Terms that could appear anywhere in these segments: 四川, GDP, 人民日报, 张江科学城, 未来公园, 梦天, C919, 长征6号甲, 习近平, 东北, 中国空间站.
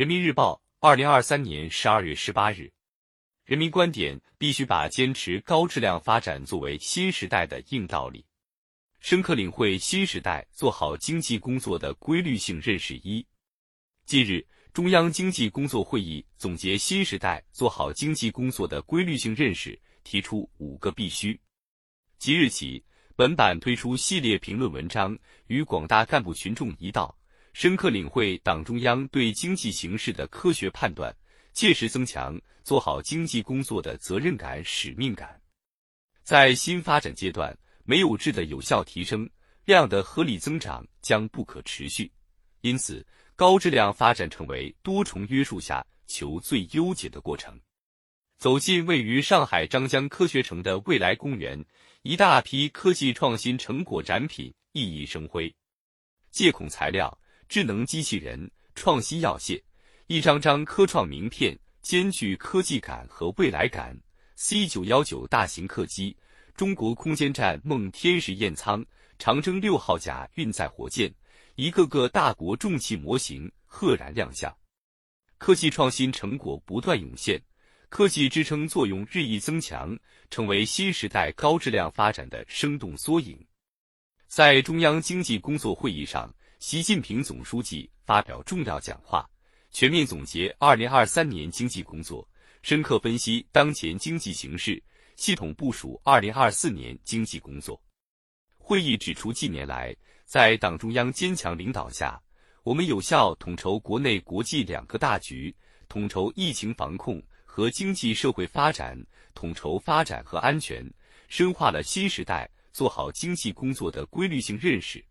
人民日报2023年12月18日。人民观点必须把坚持高质量发展作为新时代的硬道理，深刻领会新时代做好经济工作的规律性认识。近日，中央经济工作会议总结新时代做好经济工作的规律性认识，提出5个必须。即日起，本版推出系列评论文章，与广大干部群众一道，深刻领会党中央对经济形势的科学判断，切实增强做好经济工作的责任感、使命感。在新发展阶段，没有质的有效提升，量的合理增长将不可持续。因此，高质量发展成为多重约束下求最优解的过程。走进位于上海张江科学城的未来公园，一大批科技创新成果展品熠熠生辉，借孔材料、智能机器人、创新药械，一张张科创名片兼具科技感和未来感。 C919 大型客机、中国空间站梦天实验舱、长征6号甲运载火箭，一个个大国重器模型赫然亮相，科技创新成果不断涌现，科技支撑作用日益增强，成为新时代高质量发展的生动缩影。在中央经济工作会议上，习近平总书记发表重要讲话，全面总结2023年经济工作，深刻分析当前经济形势，系统部署2024年经济工作。会议指出，近年来，在党中央坚强领导下，我们有效统筹国内国际2个大局，统筹疫情防控和经济社会发展，统筹发展和安全，深化了新时代做好经济工作的规律性认识，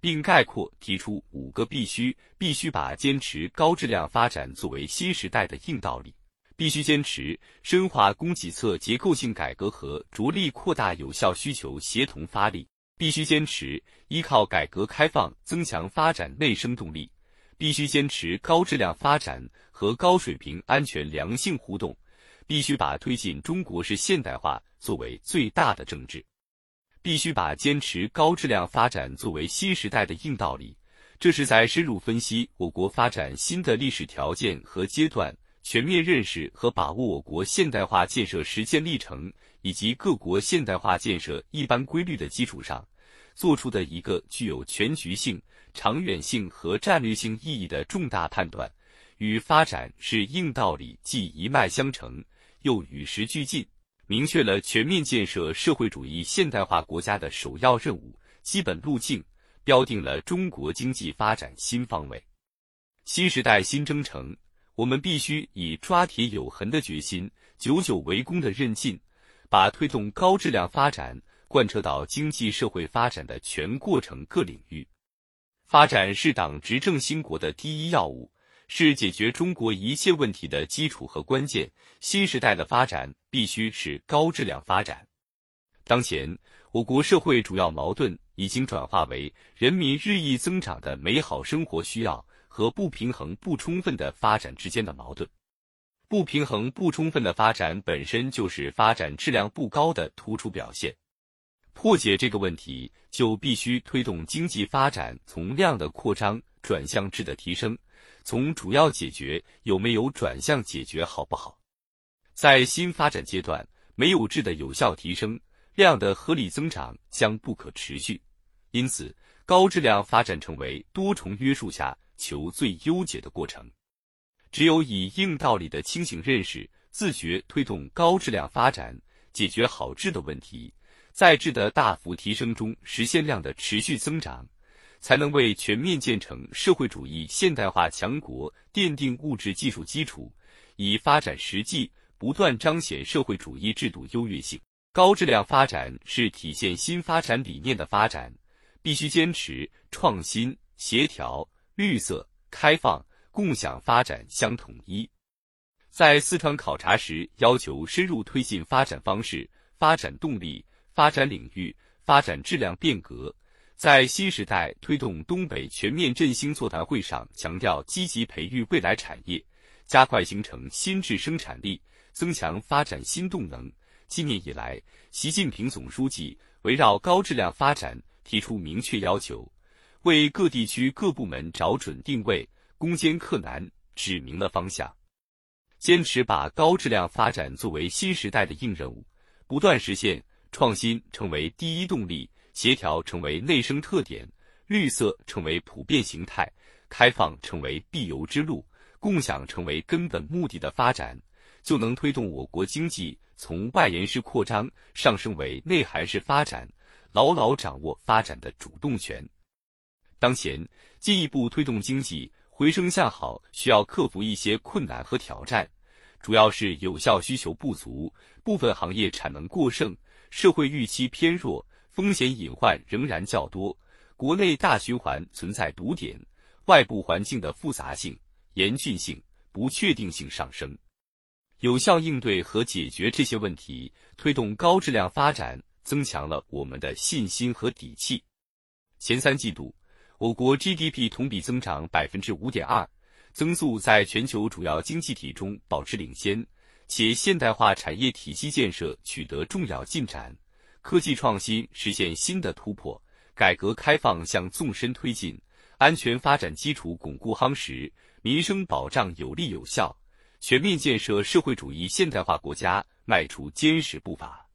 并概括提出5个必须。必须把坚持高质量发展作为新时代的硬道理，必须坚持深化供给侧结构性改革和着力扩大有效需求协同发力，必须坚持依靠改革开放增强发展内生动力，必须坚持高质量发展和高水平安全良性互动，必须把推进中国式现代化作为最大的政治。必须把坚持高质量发展作为新时代的硬道理，这是在深入分析我国发展新的历史条件和阶段，全面认识和把握我国现代化建设实践历程以及各国现代化建设一般规律的基础上，做出的一个具有全局性、长远性和战略性意义的重大判断，与发展是硬道理既一脉相承，又与时俱进，明确了全面建设社会主义现代化国家的首要任务、基本路径，标定了中国经济发展新方位。新时代新征程，我们必须以抓铁有痕的决心、久久为功的韧劲，把推动高质量发展贯彻到经济社会发展的全过程各领域。发展是党执政兴国的第一要务，是解决中国一切问题的基础和关键。新时代的发展必须是高质量发展。当前，我国社会主要矛盾已经转化为人民日益增长的美好生活需要和不平衡不充分的发展之间的矛盾。不平衡不充分的发展本身就是发展质量不高的突出表现。破解这个问题，就必须推动经济发展从量的扩张转向质的提升，从主要解决有没有转向解决好不好。在新发展阶段，没有质的有效提升，量的合理增长将不可持续。因此，高质量发展成为多重约束下求最优解的过程。只有以硬道理的清醒认识，自觉推动高质量发展，解决好质的问题，在质的大幅提升中实现量的持续增长，才能为全面建成社会主义现代化强国奠定物质技术基础，以发展实际不断彰显社会主义制度优越性。高质量发展是体现新发展理念的发展，必须坚持创新、协调、绿色、开放、共享发展相统一。在四川考察时，要求深入推进发展方式、发展动力、发展领域、发展质量变革。在新时代推动东北全面振兴座谈会上，强调积极培育未来产业，加快形成新质生产力，增强发展新动能。今年以来，习近平总书记围绕高质量发展提出明确要求，为各地区各部门找准定位，攻坚克难，指明了方向。坚持把高质量发展作为新时代的硬任务，不断实现创新成为第一动力，协调成为内生特点，绿色成为普遍形态，开放成为必由之路，共享成为根本目的的发展，就能推动我国经济从外延式扩张上升为内涵式发展，牢牢掌握发展的主动权。当前，进一步推动经济回升向好需要克服一些困难和挑战，主要是有效需求不足，部分行业产能过剩，社会预期偏弱，风险隐患仍然较多，国内大循环存在堵点，外部环境的复杂性、严峻性、不确定性上升。有效应对和解决这些问题，推动高质量发展，增强了我们的信心和底气。前三季度，我国 GDP 同比增长 5.2%， 增速在全球主要经济体中保持领先，且现代化产业体系建设取得重要进展，科技创新实现新的突破，改革开放向纵深推进，安全发展基础巩固夯实，民生保障有力有效，全面建设社会主义现代化国家迈出坚实步伐。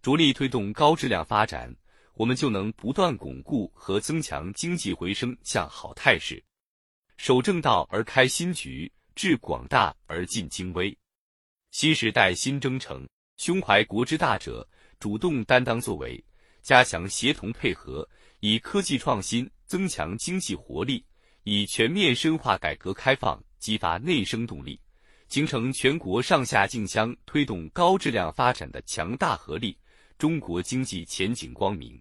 着力推动高质量发展，我们就能不断巩固和增强经济回升向好态势，守正道而开新局，治广大而尽精微。新时代新征程，胸怀国之大者，主动担当作为，加强协同配合，以科技创新增强经济活力，以全面深化改革开放激发内生动力，形成全国上下竞相推动高质量发展的强大合力，中国经济前景光明。